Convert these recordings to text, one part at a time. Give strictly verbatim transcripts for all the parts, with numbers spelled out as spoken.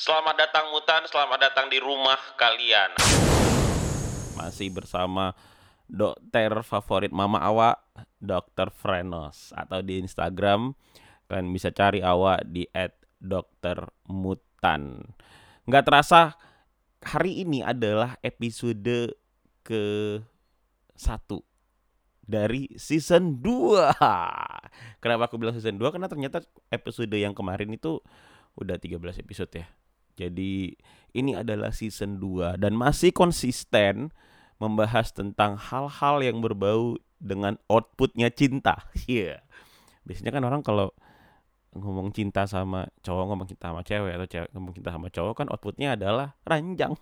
Selamat datang Mutan, selamat datang di rumah kalian. Masih bersama dokter favorit mama awak, dokter Frenos. Atau di Instagram, kalian bisa cari awak di et dokter mutan. Nggak terasa, hari ini adalah episode ke satu dari season dua. Kenapa aku bilang season dua? Karena ternyata episode yang kemarin itu udah tiga belas episode ya. Jadi ini adalah season dua dan masih konsisten membahas tentang hal-hal yang berbau dengan outputnya cinta. Iya. Yeah. Biasanya kan orang kalau ngomong cinta sama cowok, ngomong cinta sama cewek, atau cewek ngomong cinta sama cowok, kan outputnya adalah ranjang.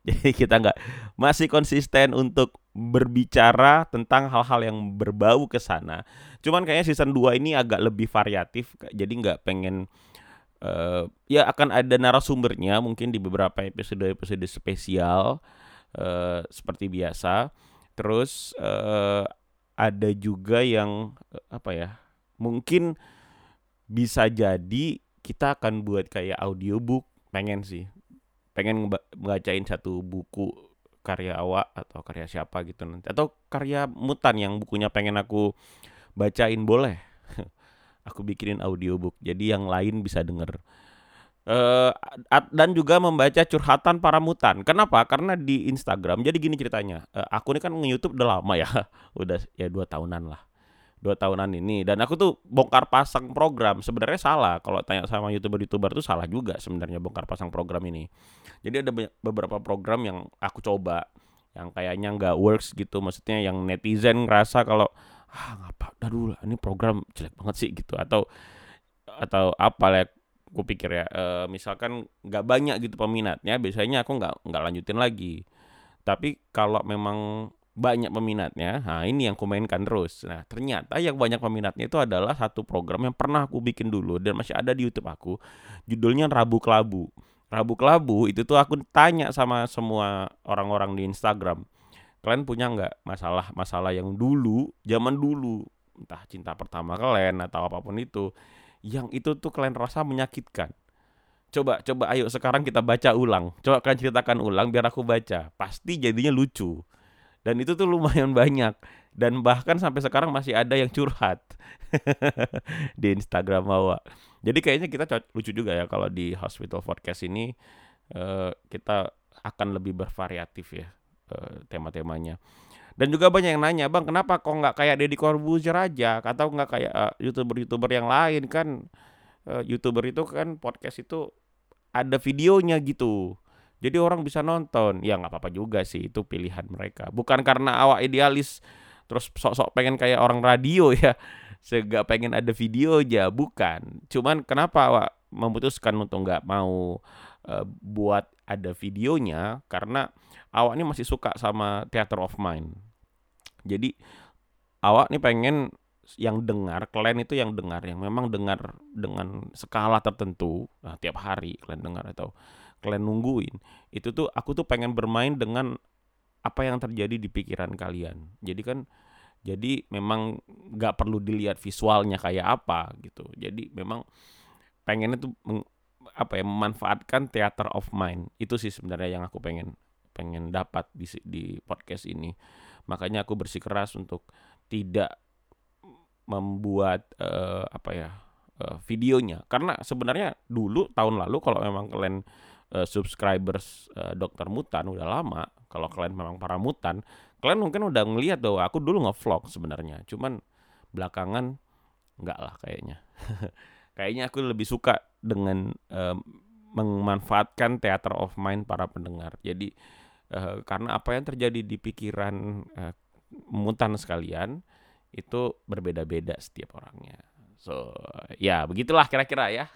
Jadi kita nggak masih konsisten untuk berbicara tentang hal-hal yang berbau ke sana. Cuman kayaknya season dua ini agak lebih variatif. Jadi nggak pengen Uh, ya akan ada narasumbernya mungkin di beberapa episode-episode spesial uh, seperti biasa. Terus uh, ada juga yang uh, apa ya? Mungkin bisa jadi kita akan buat kayak audiobook. Pengen sih. Pengen bacain satu buku karya awak atau karya siapa gitu nanti, atau karya Mutan yang bukunya pengen aku bacain, boleh. Aku bikinin audiobook, jadi yang lain bisa denger. Uh, dan juga membaca curhatan para Mutan. Kenapa? Karena di Instagram, jadi gini ceritanya. Uh, aku ini kan nge-YouTube udah lama ya. Udah ya dua tahunan lah. dua tahunan ini. Dan aku tuh bongkar pasang program. Sebenarnya salah. Kalau tanya sama YouTuber-YouTuber tuh salah juga sebenarnya bongkar pasang program ini. Jadi ada beberapa program yang aku coba. Yang kayaknya nggak works gitu. Maksudnya yang netizen ngerasa kalau ah ngapa dah dulu ini program jelek banget sih gitu, atau atau apa lah gue pikir ya, e, misalkan nggak banyak gitu peminatnya, biasanya aku nggak nggak lanjutin lagi. Tapi kalau memang banyak peminatnya, nah ini yang aku mainkan terus. Nah ternyata yang banyak peminatnya itu adalah satu program yang pernah aku bikin dulu dan masih ada di YouTube aku, judulnya Rabu Kelabu. Rabu Kelabu itu tuh aku tanya sama semua orang-orang di Instagram, kalian punya nggak masalah-masalah yang dulu, zaman dulu, entah cinta pertama kalian atau apapun itu, yang itu tuh kalian rasa menyakitkan. Coba, coba ayo sekarang kita baca ulang. Coba kalian ceritakan ulang biar aku baca. Pasti jadinya lucu. Dan itu tuh lumayan banyak. Dan bahkan sampai sekarang masih ada yang curhat di Instagram Mawa. Jadi kayaknya kita lucu juga ya kalau di Hospital Podcast ini uh, kita akan lebih bervariatif ya tema-temanya. Dan juga banyak yang nanya, bang kenapa kok nggak kayak Deddy Corbuzier aja, atau nggak kayak uh, YouTuber-YouTuber yang lain kan. uh, YouTuber itu kan podcast itu ada videonya gitu, jadi orang bisa nonton. Ya nggak apa-apa juga sih, itu pilihan mereka. Bukan karena awak idealis terus sok-sok pengen kayak orang radio ya, segak pengen ada video aja, bukan. Cuman kenapa awak memutuskan untuk nggak mau uh, buat ada videonya, karena awak ini masih suka sama theater of mind. Jadi awak nih pengen yang dengar, kalian itu yang dengar, yang memang dengar dengan skala tertentu, nah, tiap hari kalian dengar atau kalian nungguin. Itu tuh aku tuh pengen bermain dengan apa yang terjadi di pikiran kalian. Jadi kan, jadi memang gak perlu dilihat visualnya kayak apa gitu. Jadi memang pengennya tuh meng- apa ya memanfaatkan theater of mind. Itu sih sebenarnya yang aku pengen pengen dapat di, di podcast ini. Makanya aku bersikeras untuk tidak membuat uh, apa ya uh, videonya, karena sebenarnya dulu tahun lalu kalau memang kalian uh, subscribers uh, dokter Mutan udah lama, kalau kalian memang para Mutan, kalian mungkin udah ngelihat bahwa aku dulu nge-vlog sebenarnya, cuman belakangan enggak lah kayaknya. Kayaknya aku lebih suka dengan uh, memanfaatkan theater of mind para pendengar. Jadi eh, karena apa yang terjadi di pikiran eh, Mutan sekalian itu berbeda-beda setiap orangnya. So ya begitulah kira-kira ya.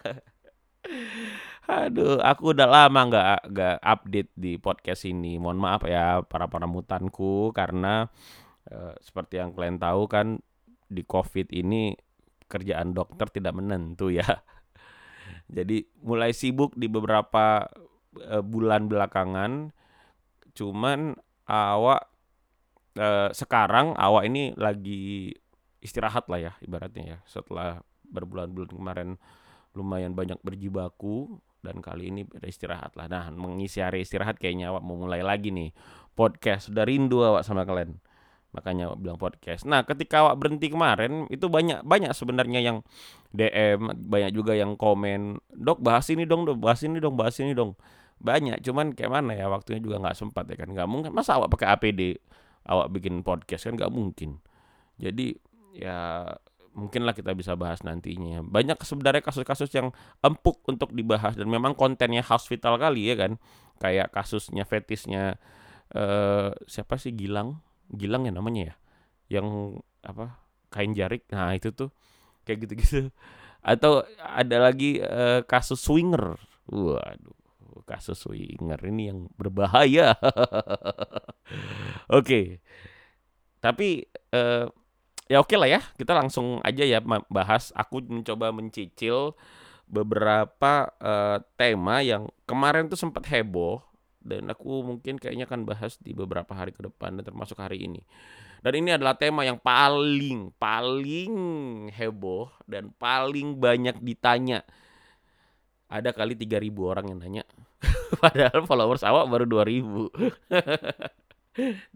Aduh, aku udah lama nggak nggak update di podcast ini. Mohon maaf ya para para Mutanku, karena eh, seperti yang kalian tahu kan di COVID ini kerjaan dokter tidak menentu ya. Jadi mulai sibuk di beberapa e, bulan belakangan. Cuman awak e, sekarang awak ini lagi istirahat lah ya ibaratnya ya. Setelah berbulan-bulan kemarin lumayan banyak berjibaku dan kali ini beristirahat lah. Nah, mengisi hari istirahat kayaknya awak mau mulai lagi nih podcast. Sudah rindu awak sama kalian. Makanya awak bilang podcast. Nah, ketika awak berhenti kemarin itu banyak banyak sebenarnya yang D M, banyak juga yang komen, "Dok, bahas ini dong, dok, bahas ini dong, bahas ini dong." Banyak, cuman kayak mana ya, waktunya juga enggak sempat ya kan. Enggak mungkin masa awak pakai A P D awak bikin podcast, kan enggak mungkin. Jadi ya mungkinlah kita bisa bahas nantinya. Banyak sebenarnya kasus-kasus yang empuk untuk dibahas dan memang kontennya khas vital kali ya kan. Kayak kasusnya fetisnya eh, siapa sih Gilang? Gilang ya namanya ya. Yang apa? Kain Jarik. Nah, itu tuh kayak gitu-gitu. Atau ada lagi eh, kasus swinger. Waduh. Kasus swinger ini yang berbahaya. Oke. Okay. Tapi eh, ya oke okay lah ya, kita langsung aja ya bahas. Aku mencoba mencicil beberapa uh, tema yang kemarin tuh sempat heboh. Dan aku mungkin kayaknya akan bahas di beberapa hari ke depan dan termasuk hari ini. Dan ini adalah tema yang paling, paling heboh dan paling banyak ditanya. Ada kali tiga ribu orang yang nanya. Padahal followers awak baru dua ribu.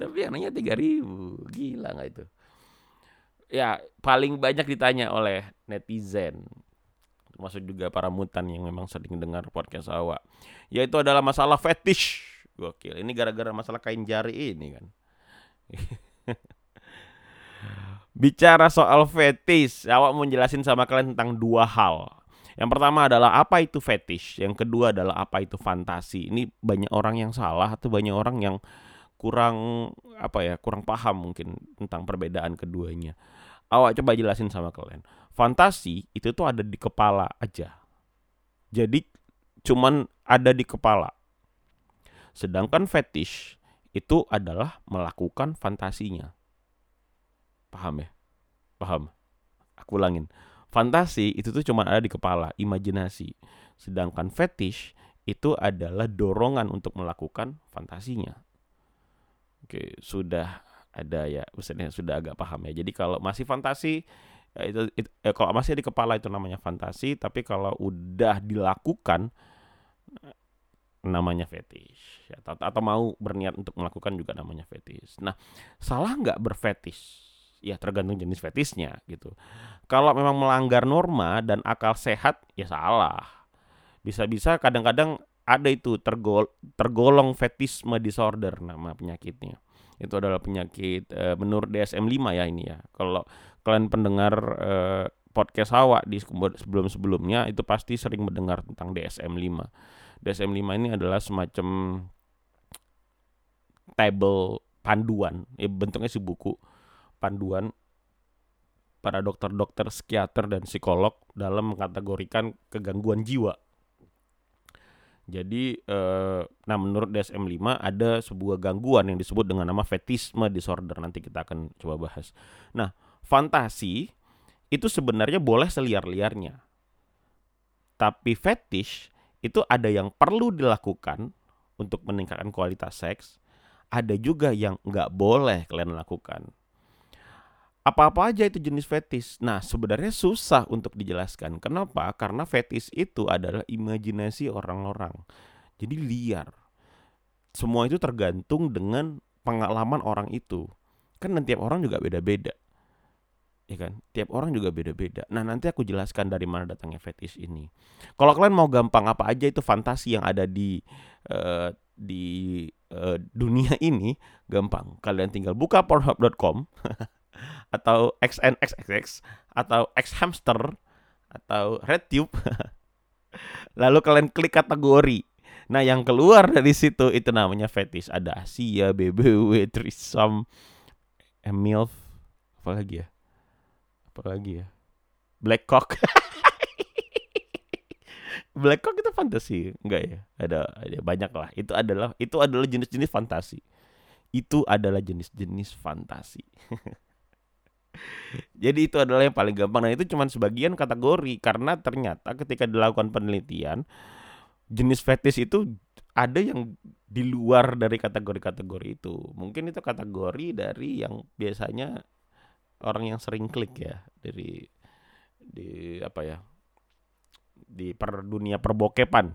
Tapi yang nanya tiga ribu, gila gak itu? Ya, paling banyak ditanya oleh netizen, termasuk juga para mutan yang memang sering dengar podcast awak, yaitu adalah masalah fetish. Gokil, ini gara-gara masalah kain jari ini kan. Bicara soal fetish, awak mau jelasin sama kalian tentang dua hal. Yang pertama adalah apa itu fetish, yang kedua adalah apa itu fantasi. Ini banyak orang yang salah atau banyak orang yang kurang apa ya kurang paham mungkin tentang perbedaan keduanya. Awak coba jelasin sama kalian. Fantasi itu tuh ada di kepala aja. Jadi cuman ada di kepala. Sedangkan fetish itu adalah melakukan fantasinya. Paham ya? Paham? Aku ulangin. Fantasi itu tuh cuman ada di kepala, imajinasi. Sedangkan fetish itu adalah dorongan untuk melakukan fantasinya. Oke, sudah ada ya, maksudnya sudah agak paham ya. Jadi kalau masih fantasi, ya itu, itu ya kalau masih di kepala itu namanya fantasi, tapi kalau udah dilakukan namanya fetish. Ya, atau, atau mau berniat untuk melakukan juga namanya fetish. Nah, salah nggak berfetish? Ya tergantung jenis fetishnya gitu. Kalau memang melanggar norma dan akal sehat, ya salah. Bisa-bisa kadang-kadang ada itu tergol- tergolong fetisme disorder nama penyakitnya. Itu adalah penyakit e, menurut D S M lima ya ini ya. Kalau kalian pendengar e, podcast awak di sebelum-sebelumnya itu pasti sering mendengar tentang D S M lima. D S M lima ini adalah semacam tabel panduan, eh, bentuknya si buku panduan para dokter-dokter psikiater dan psikolog dalam mengkategorikan kegangguan jiwa. Jadi, eh, nah menurut D S M lima ada sebuah gangguan yang disebut dengan nama fetisme disorder. Nanti kita akan coba bahas. Nah, fantasi itu sebenarnya boleh seliar-liarnya. Tapi fetish itu ada yang perlu dilakukan untuk meningkatkan kualitas seks. Ada juga yang nggak boleh kalian lakukan. Apa-apa aja itu jenis fetis. Nah, sebenarnya susah untuk dijelaskan. Kenapa? Karena fetis itu adalah imajinasi orang-orang. Jadi liar. Semua itu tergantung dengan pengalaman orang itu. Kan dan tiap orang juga beda-beda. Ya kan? Tiap orang juga beda-beda. Nah, nanti aku jelaskan dari mana datangnya fetis ini. Kalau kalian mau gampang apa aja itu fantasi yang ada di uh, di uh, dunia ini, gampang. Kalian tinggal buka pornhub dot com. Atau X N X X X atau X-Hamster atau RedTube. Lalu kalian klik kategori. Nah yang keluar dari situ itu namanya fetish. Ada Asia, B B W, Trisam, Emilf. Apa lagi ya? Apa lagi ya? Black Cock. Black Cock itu fantasi? Enggak ya? Ada, ada banyak lah. Itu adalah itu adalah jenis-jenis fantasi. Itu adalah jenis-jenis fantasi. Jadi itu adalah yang paling gampang. Nah itu cuma sebagian kategori. Karena ternyata ketika dilakukan penelitian, jenis fetis itu ada yang di luar dari kategori-kategori itu. Mungkin itu kategori dari yang biasanya orang yang sering klik ya, dari di apa ya di per dunia perbokepan.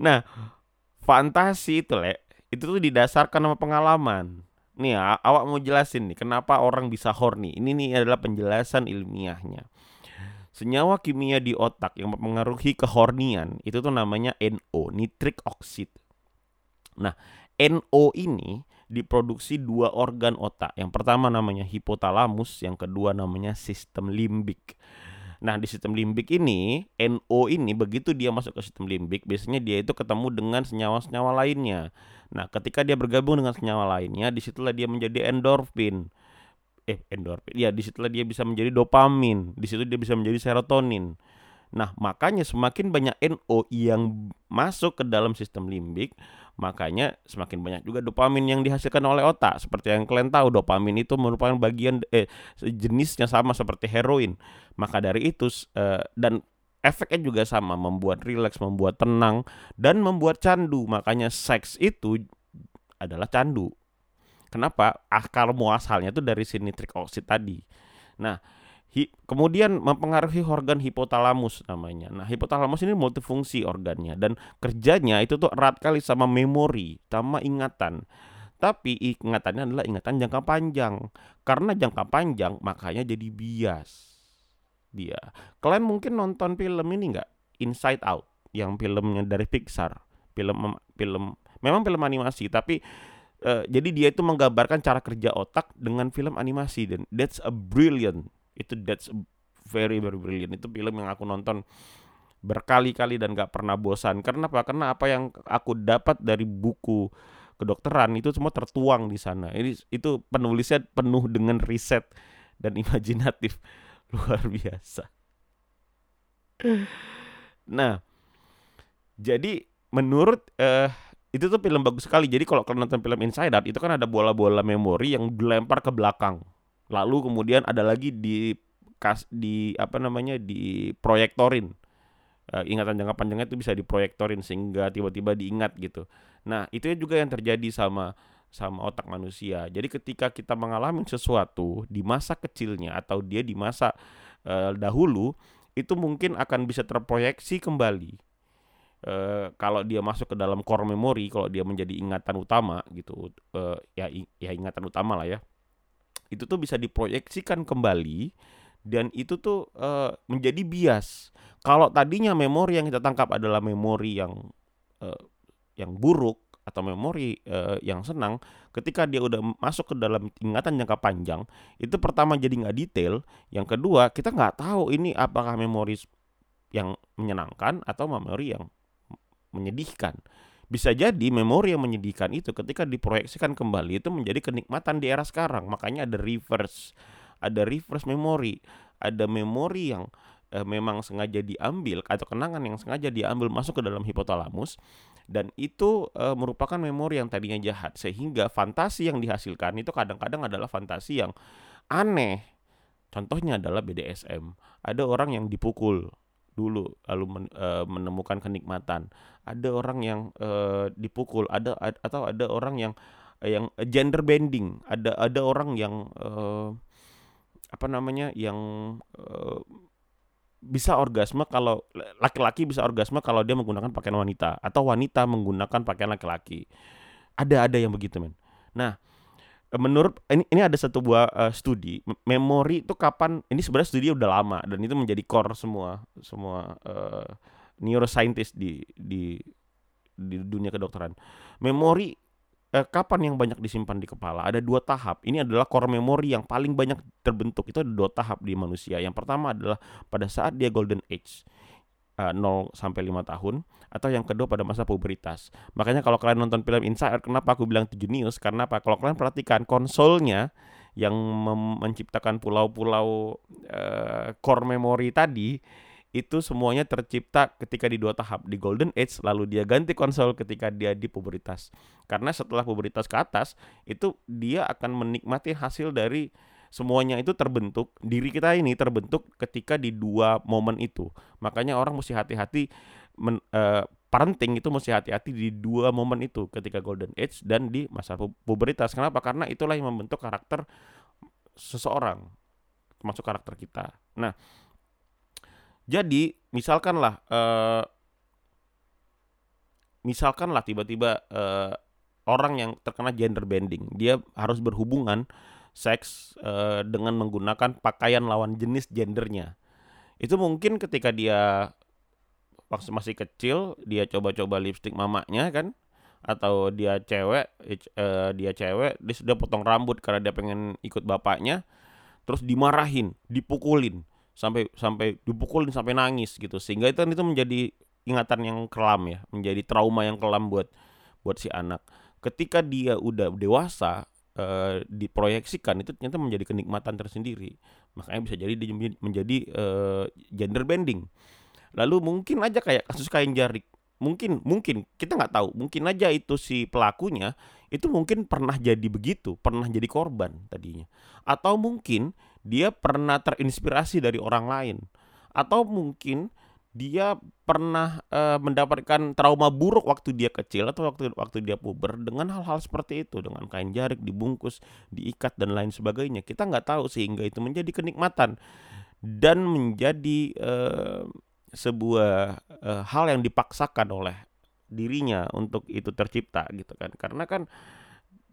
Nah, fantasi itu le, itu tuh didasarkan sama pengalaman. Nih awak mau jelasin nih kenapa orang bisa horny. Ini nih adalah penjelasan ilmiahnya. Senyawa kimia di otak yang mempengaruhi kehornian itu tuh namanya N O, nitrik oksid. Nah, N O ini diproduksi dua organ otak. Yang pertama namanya hipotalamus, yang kedua namanya sistem limbik. Nah, di sistem limbik ini, N O ini begitu dia masuk ke sistem limbik, biasanya dia itu ketemu dengan senyawa-senyawa lainnya. Nah, ketika dia bergabung dengan senyawa lainnya, disitulah dia menjadi endorfin. Eh, endorfin. Ya, disitulah dia bisa menjadi dopamin. Disitu dia bisa menjadi serotonin. Nah, makanya semakin banyak N O yang masuk ke dalam sistem limbik, makanya semakin banyak juga dopamin yang dihasilkan oleh otak. Seperti yang kalian tahu, dopamin itu merupakan bagian eh, jenisnya sama seperti heroin. Maka dari itu eh, dan efeknya juga sama, membuat rileks, membuat tenang, dan membuat candu. Makanya seks itu adalah candu. Kenapa? Akar muasalnya itu dari si nitrik oksid tadi. Nah, hi, kemudian mempengaruhi organ hipotalamus namanya. Nah, hipotalamus ini multifungsi organnya dan kerjanya itu tuh erat kali sama memori, sama ingatan. Tapi ingatannya adalah ingatan jangka panjang. Karena jangka panjang makanya jadi bias. Dia. Kalian mungkin nonton film ini enggak? Inside Out, yang filmnya dari Pixar. Film film memang film animasi tapi uh, jadi dia itu menggambarkan cara kerja otak dengan film animasi, dan that's a brilliant. Itu that's very very brilliant. Itu film yang aku nonton berkali-kali dan gak pernah bosan. Karena apa? Karena apa yang aku dapat dari buku kedokteran itu semua tertuang di sana. Ini itu penulisnya penuh dengan riset dan imajinatif luar biasa. Nah, jadi menurut eh, itu tuh film bagus sekali. Jadi kalau kalian nonton film Inside Out itu kan ada bola-bola memori yang dilempar ke belakang. Lalu kemudian ada lagi di kas di apa namanya di proyektorin, e, ingatan jangka panjangnya itu bisa diproyektorin sehingga tiba-tiba diingat gitu. Nah, itu juga yang terjadi sama sama otak manusia. Jadi ketika kita mengalami sesuatu di masa kecilnya atau dia di masa e, dahulu itu mungkin akan bisa terproyeksi kembali. E, kalau dia masuk ke dalam core memory, kalau dia menjadi ingatan utama gitu, e, ya ya ingatan utama lah ya. Itu tuh bisa diproyeksikan kembali dan itu tuh e, menjadi bias. Kalau tadinya memori yang kita tangkap adalah memori yang e, yang buruk atau memori e, yang senang, ketika dia udah masuk ke dalam ingatan jangka panjang, itu pertama jadi nggak detail, yang kedua kita nggak tahu ini apakah memori yang menyenangkan atau memori yang menyedihkan. Bisa jadi memori yang menyedihkan itu ketika diproyeksikan kembali itu menjadi kenikmatan di era sekarang. Makanya ada reverse, ada reverse memori, ada memori yang eh, memang sengaja diambil atau kenangan yang sengaja diambil masuk ke dalam hipotalamus. Dan itu eh, merupakan memori yang tadinya jahat. Sehingga fantasi yang dihasilkan itu kadang-kadang adalah fantasi yang aneh. Contohnya adalah B D S M. Ada orang yang dipukul dulu lalu men, e, menemukan kenikmatan. Ada orang yang e, dipukul, ada a, atau ada orang yang yang gender bending, ada ada orang yang e, apa namanya yang e, bisa orgasme kalau laki-laki bisa orgasme kalau dia menggunakan pakaian wanita atau wanita menggunakan pakaian laki-laki. Ada ada yang begitu, men. Nah, menurut ini, ini ada satu buah uh, studi memori itu kapan, ini sebenarnya studi udah lama dan itu menjadi core semua semua uh, neuroscientist di di di dunia kedokteran. Memori uh, kapan yang banyak disimpan di kepala ada dua tahap. Ini adalah core memori yang paling banyak terbentuk. Itu ada dua tahap di manusia. Yang pertama adalah pada saat dia golden age, nol sampai lima tahun, atau yang kedua pada masa pubertas. Makanya kalau kalian nonton film Inside Out, kenapa aku bilang tujuh news? Karena apa? Kalau kalian perhatikan konsolnya yang mem- menciptakan pulau-pulau uh, core memory tadi, itu semuanya tercipta ketika di dua tahap, di golden age, lalu dia ganti konsol ketika dia di pubertas. Karena setelah pubertas ke atas, itu dia akan menikmati hasil dari semuanya itu terbentuk, diri kita ini terbentuk ketika di dua momen itu. Makanya orang mesti hati-hati, men, uh, parenting itu mesti hati-hati di dua momen itu, ketika golden age dan di masa pubertas. Kenapa? Karena itulah yang membentuk karakter seseorang, termasuk karakter kita. Nah, Jadi misalkanlah uh, misalkanlah tiba-tiba uh, orang yang terkena gender bending, dia harus berhubungan seks uh, dengan menggunakan pakaian lawan jenis gendernya. Itu mungkin ketika dia waktu masih kecil dia coba-coba lipstik mamanya kan, atau dia cewek, uh, dia cewek, dia sudah potong rambut karena dia pengen ikut bapaknya, terus dimarahin, dipukulin sampai sampai dipukulin sampai nangis gitu, sehingga itu itu menjadi ingatan yang kelam ya, menjadi trauma yang kelam buat buat si anak. Ketika dia udah dewasa uh, diproyeksikan itu ternyata menjadi kenikmatan tersendiri, makanya bisa jadi dia menjadi uh, gender bending. Lalu mungkin aja kayak kasus Kain Jarik. Mungkin, mungkin, kita nggak tahu. Mungkin aja itu si pelakunya, itu mungkin pernah jadi begitu, pernah jadi korban tadinya. Atau mungkin dia pernah terinspirasi dari orang lain. Atau mungkin dia pernah e, mendapatkan trauma buruk waktu dia kecil atau waktu waktu dia puber dengan hal-hal seperti itu. Dengan kain jarik, dibungkus, diikat, dan lain sebagainya. Kita nggak tahu sehingga itu menjadi kenikmatan. Dan menjadi... E, sebuah uh, hal yang dipaksakan oleh dirinya untuk itu tercipta gitu kan, karena kan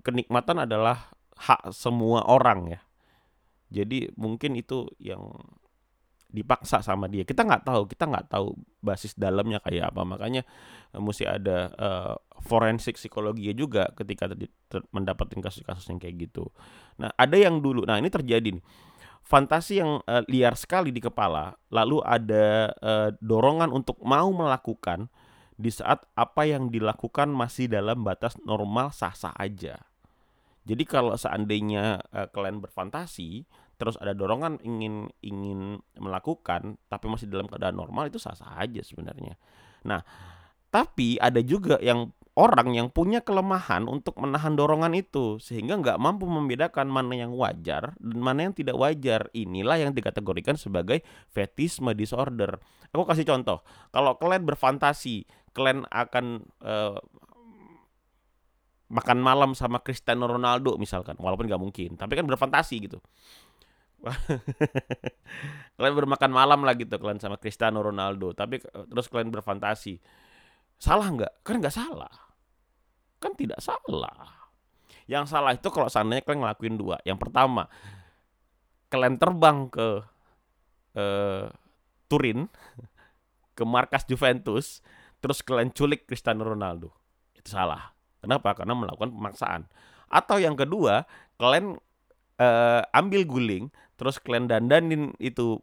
kenikmatan adalah hak semua orang ya, jadi mungkin itu yang dipaksa sama dia. Kita nggak tahu, kita nggak tahu basis dalamnya kayak apa, makanya uh, mesti ada uh, forensik psikologi juga ketika ter- ter- mendapatkan kasus-kasus yang kayak gitu. Nah ada yang dulu, nah ini terjadi nih. Fantasi yang uh, liar sekali di kepala, lalu ada uh, dorongan untuk mau melakukan di saat apa yang dilakukan masih dalam batas normal sah-sah aja. Jadi kalau seandainya uh, kalian berfantasi, terus ada dorongan ingin ingin melakukan, tapi masih dalam keadaan normal, itu sah-sah aja sebenarnya. Nah, tapi ada juga yang orang yang punya kelemahan untuk menahan dorongan itu, sehingga nggak mampu membedakan mana yang wajar dan mana yang tidak wajar. Inilah yang dikategorikan sebagai fetisme disorder. Aku kasih contoh. Kalau kalian berfantasi, kalian akan uh, makan malam sama Cristiano Ronaldo misalkan, walaupun nggak mungkin, tapi kan berfantasi gitu. Kalian bermakan malam lah gitu, kalian sama Cristiano Ronaldo, tapi terus kalian berfantasi. Salah nggak? Kan nggak salah. Kan tidak salah. Yang salah itu kalau seandainya kalian ngelakuin dua. Yang pertama, kalian terbang ke eh, Turin, ke markas Juventus, terus kalian culik Cristiano Ronaldo. Itu salah. Kenapa? Karena melakukan pemaksaan. Atau yang kedua, kalian eh, ambil guling, terus kalian dandanin itu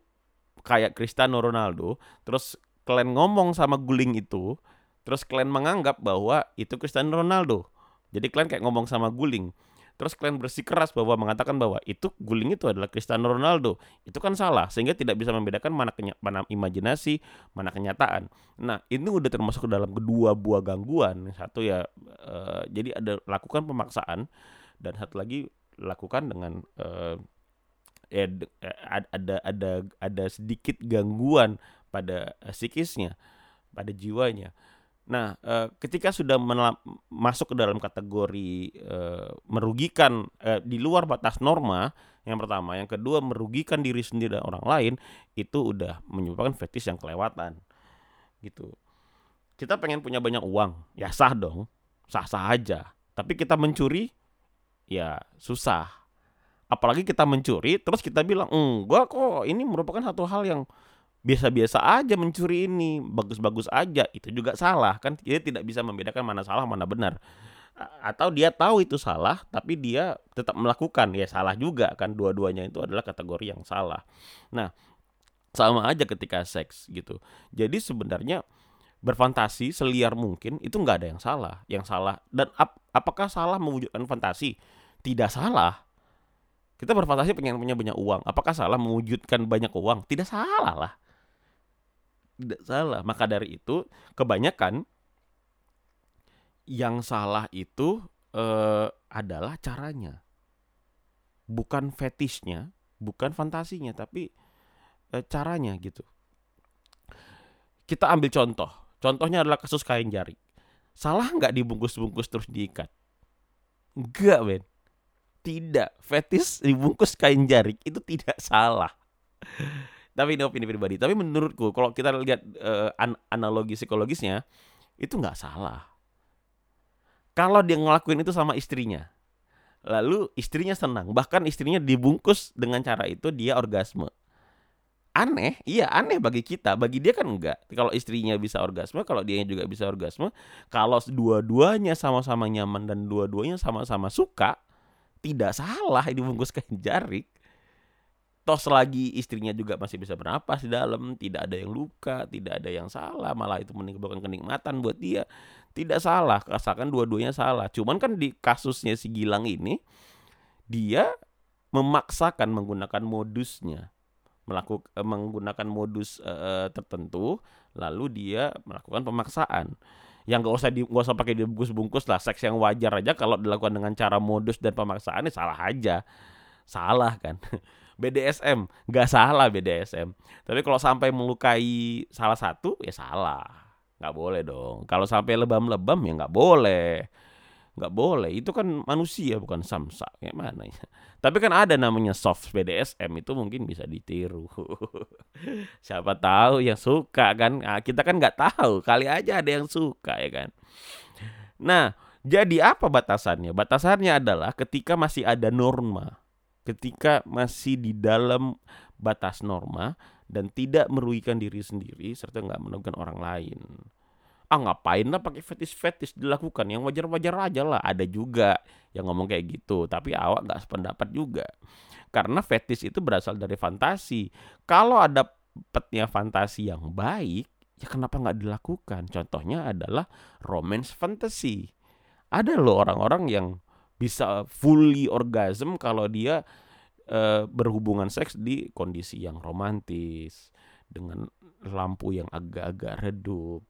kayak Cristiano Ronaldo, terus kalian ngomong sama guling itu, terus kalian menganggap bahwa itu Cristiano Ronaldo. Jadi kalian kayak ngomong sama guling. Terus kalian bersikeras bahwa mengatakan bahwa itu guling itu adalah Cristiano Ronaldo. Itu kan salah, sehingga tidak bisa membedakan mana, kenya- mana imajinasi, mana kenyataan. Nah, ini udah termasuk ke dalam kedua buah gangguan. Satu ya uh, jadi ada lakukan pemaksaan, dan satu lagi lakukan dengan uh, ya, ada ada ada sedikit gangguan pada psikisnya, pada jiwanya. Nah, e, ketika sudah menla- masuk ke dalam kategori e, merugikan e, di luar batas norma, yang pertama, yang kedua merugikan diri sendiri dan orang lain, itu udah menyebabkan fetis yang kelewatan. Gitu. Kita pengen punya banyak uang, ya sah dong, sah-sah aja. Tapi kita mencuri, ya susah. Apalagi kita mencuri, terus kita bilang, enggak kok, ini merupakan satu hal yang biasa-biasa aja mencuri ini, bagus-bagus aja, itu juga salah kan. Dia tidak bisa membedakan mana salah mana benar. Atau dia tahu itu salah tapi dia tetap melakukan, ya salah juga kan. Dua-duanya itu adalah kategori yang salah. Nah sama aja ketika seks gitu. Jadi sebenarnya berfantasi seliar mungkin itu nggak ada yang salah. Yang salah dan ap- apakah salah mewujudkan fantasi? Tidak salah. Kita berfantasi pengen punya banyak uang. Apakah salah mewujudkan banyak uang? Tidak salah lah. Tidak salah. Maka dari itu kebanyakan yang salah itu eh, adalah caranya, bukan fetisnya, bukan fantasinya, tapi eh, caranya gitu. Kita ambil contoh. Contohnya adalah kasus kain jarik. Salah nggak dibungkus-bungkus terus diikat? Enggak men. Tidak. Fetis dibungkus kain jarik itu tidak salah. Tapi ini opini pribadi. Tapi menurutku kalau kita lihat uh, an- analogi psikologisnya, itu nggak salah. Kalau dia ngelakuin itu sama istrinya, lalu istrinya senang, bahkan istrinya dibungkus dengan cara itu, dia orgasme. Aneh, iya aneh bagi kita, bagi dia kan enggak. Kalau istrinya bisa orgasme, kalau dia juga bisa orgasme, kalau dua-duanya sama-sama nyaman dan dua-duanya sama-sama suka, tidak salah dibungkus kain jarik. Tos lagi istrinya juga masih bisa bernapas di dalam, tidak ada yang luka, tidak ada yang salah, malah itu menimbulkan kenikmatan buat dia. Tidak salah, asalkan dua-duanya salah. Cuman kan di kasusnya si Gilang ini, dia memaksakan menggunakan modusnya. Melakukan menggunakan modus uh, tertentu, lalu dia melakukan pemaksaan yang nggak usah di nggak usah pakai dibungkus-bungkus lah. Seks yang wajar aja kalau dilakukan dengan cara modus dan pemaksaan, ini salah aja, salah kan. B D S M nggak salah B D S M, tapi kalau sampai melukai salah satu ya salah, nggak boleh dong. Kalau sampai lebam-lebam ya nggak boleh. Nggak boleh, itu kan manusia bukan samsa, kayak mana ya. Tapi kan ada namanya soft B D S M, itu mungkin bisa ditiru. Siapa tahu yang suka kan, nah, kita kan nggak tahu, kali aja ada yang suka ya kan. Nah, jadi apa batasannya? Batasannya adalah ketika masih ada norma, ketika masih di dalam batas norma dan tidak merugikan diri sendiri serta nggak merugikan orang lain. Ah, ngapain lah pakai fetis-fetis dilakukan, yang wajar-wajar aja lah. Ada juga yang ngomong kayak gitu, tapi awak gak sependapat juga. Karena fetis itu berasal dari fantasi. Kalau ada petnya fantasi yang baik, ya kenapa gak dilakukan? Contohnya adalah romance fantasy. Ada loh orang-orang yang bisa fully orgasm kalau dia eh, berhubungan seks di kondisi yang romantis, dengan lampu yang agak-agak redup,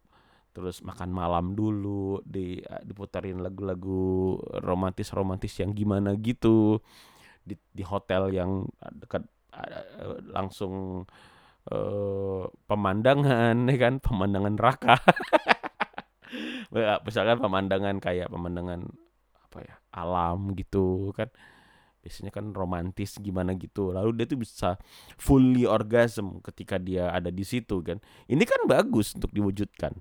terus makan malam dulu, di diputarin lagu-lagu romantis-romantis yang gimana gitu di, di hotel yang dekat langsung eh, pemandangan ya kan, pemandangan neraka. Misalkan pemandangan kayak pemandangan apa ya, alam gitu kan. Biasanya kan romantis gimana gitu. Lalu dia tuh bisa fully orgasm ketika dia ada di situ kan. Ini kan bagus untuk diwujudkan.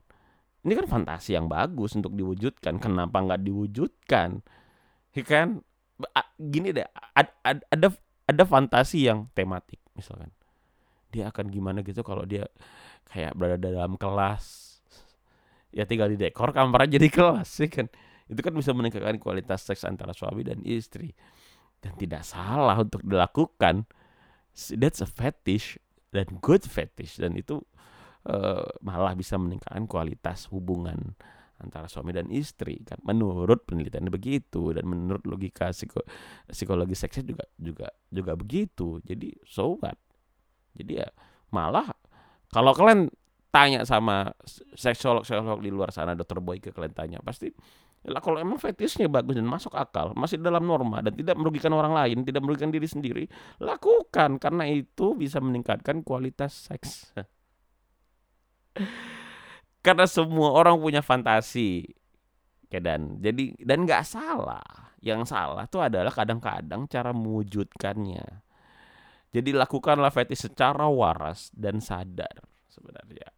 Ini kan fantasi yang bagus untuk diwujudkan. Kenapa nggak diwujudkan? Ya kan? Gini deh, ada, ada, ada fantasi yang tematik misalkan. Dia akan gimana gitu kalau dia kayak berada dalam kelas. Ya tinggal di dekor kamar aja di kelas, ya kan? Itu kan bisa meningkatkan kualitas seks antara suami dan istri. Dan tidak salah untuk dilakukan. That's a fetish. Dan good fetish. Dan itu... Uh, malah bisa meningkatkan kualitas hubungan antara suami dan istri kan, menurut penelitian begitu, dan menurut logika psiko- psikologi seksnya juga juga juga begitu. Jadi so what? Jadi ya malah kalau kalian tanya sama seksolog-seksolog di luar sana, dokter Boyka, kalian tanya pasti ya, kalau emang fetisnya bagus dan masuk akal, masih dalam norma dan tidak merugikan orang lain, tidak merugikan diri sendiri, lakukan, karena itu bisa meningkatkan kualitas seks. Karena semua orang punya fantasi, ya, dan jadi dan nggak salah. Yang salah tuh adalah kadang-kadang cara mewujudkannya. Jadi lakukanlah fetis secara waras dan sadar sebenarnya.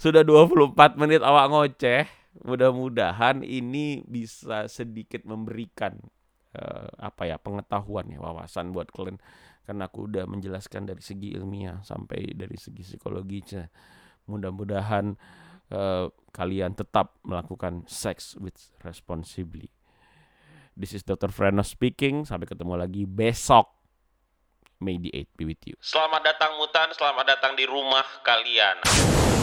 Sudah dua puluh empat menit awak ngoceh. Mudah-mudahan ini bisa sedikit memberikan uh, apa ya pengetahuan ya, wawasan buat kalian. Karena aku udah menjelaskan dari segi ilmiah sampai dari segi psikologisnya. Mudah-mudahan uh, kalian tetap melakukan sex with responsibly. This is dokter Frenos speaking. Sampai ketemu lagi besok. May the eighth be with you. Selamat datang Mutan, selamat datang di rumah kalian.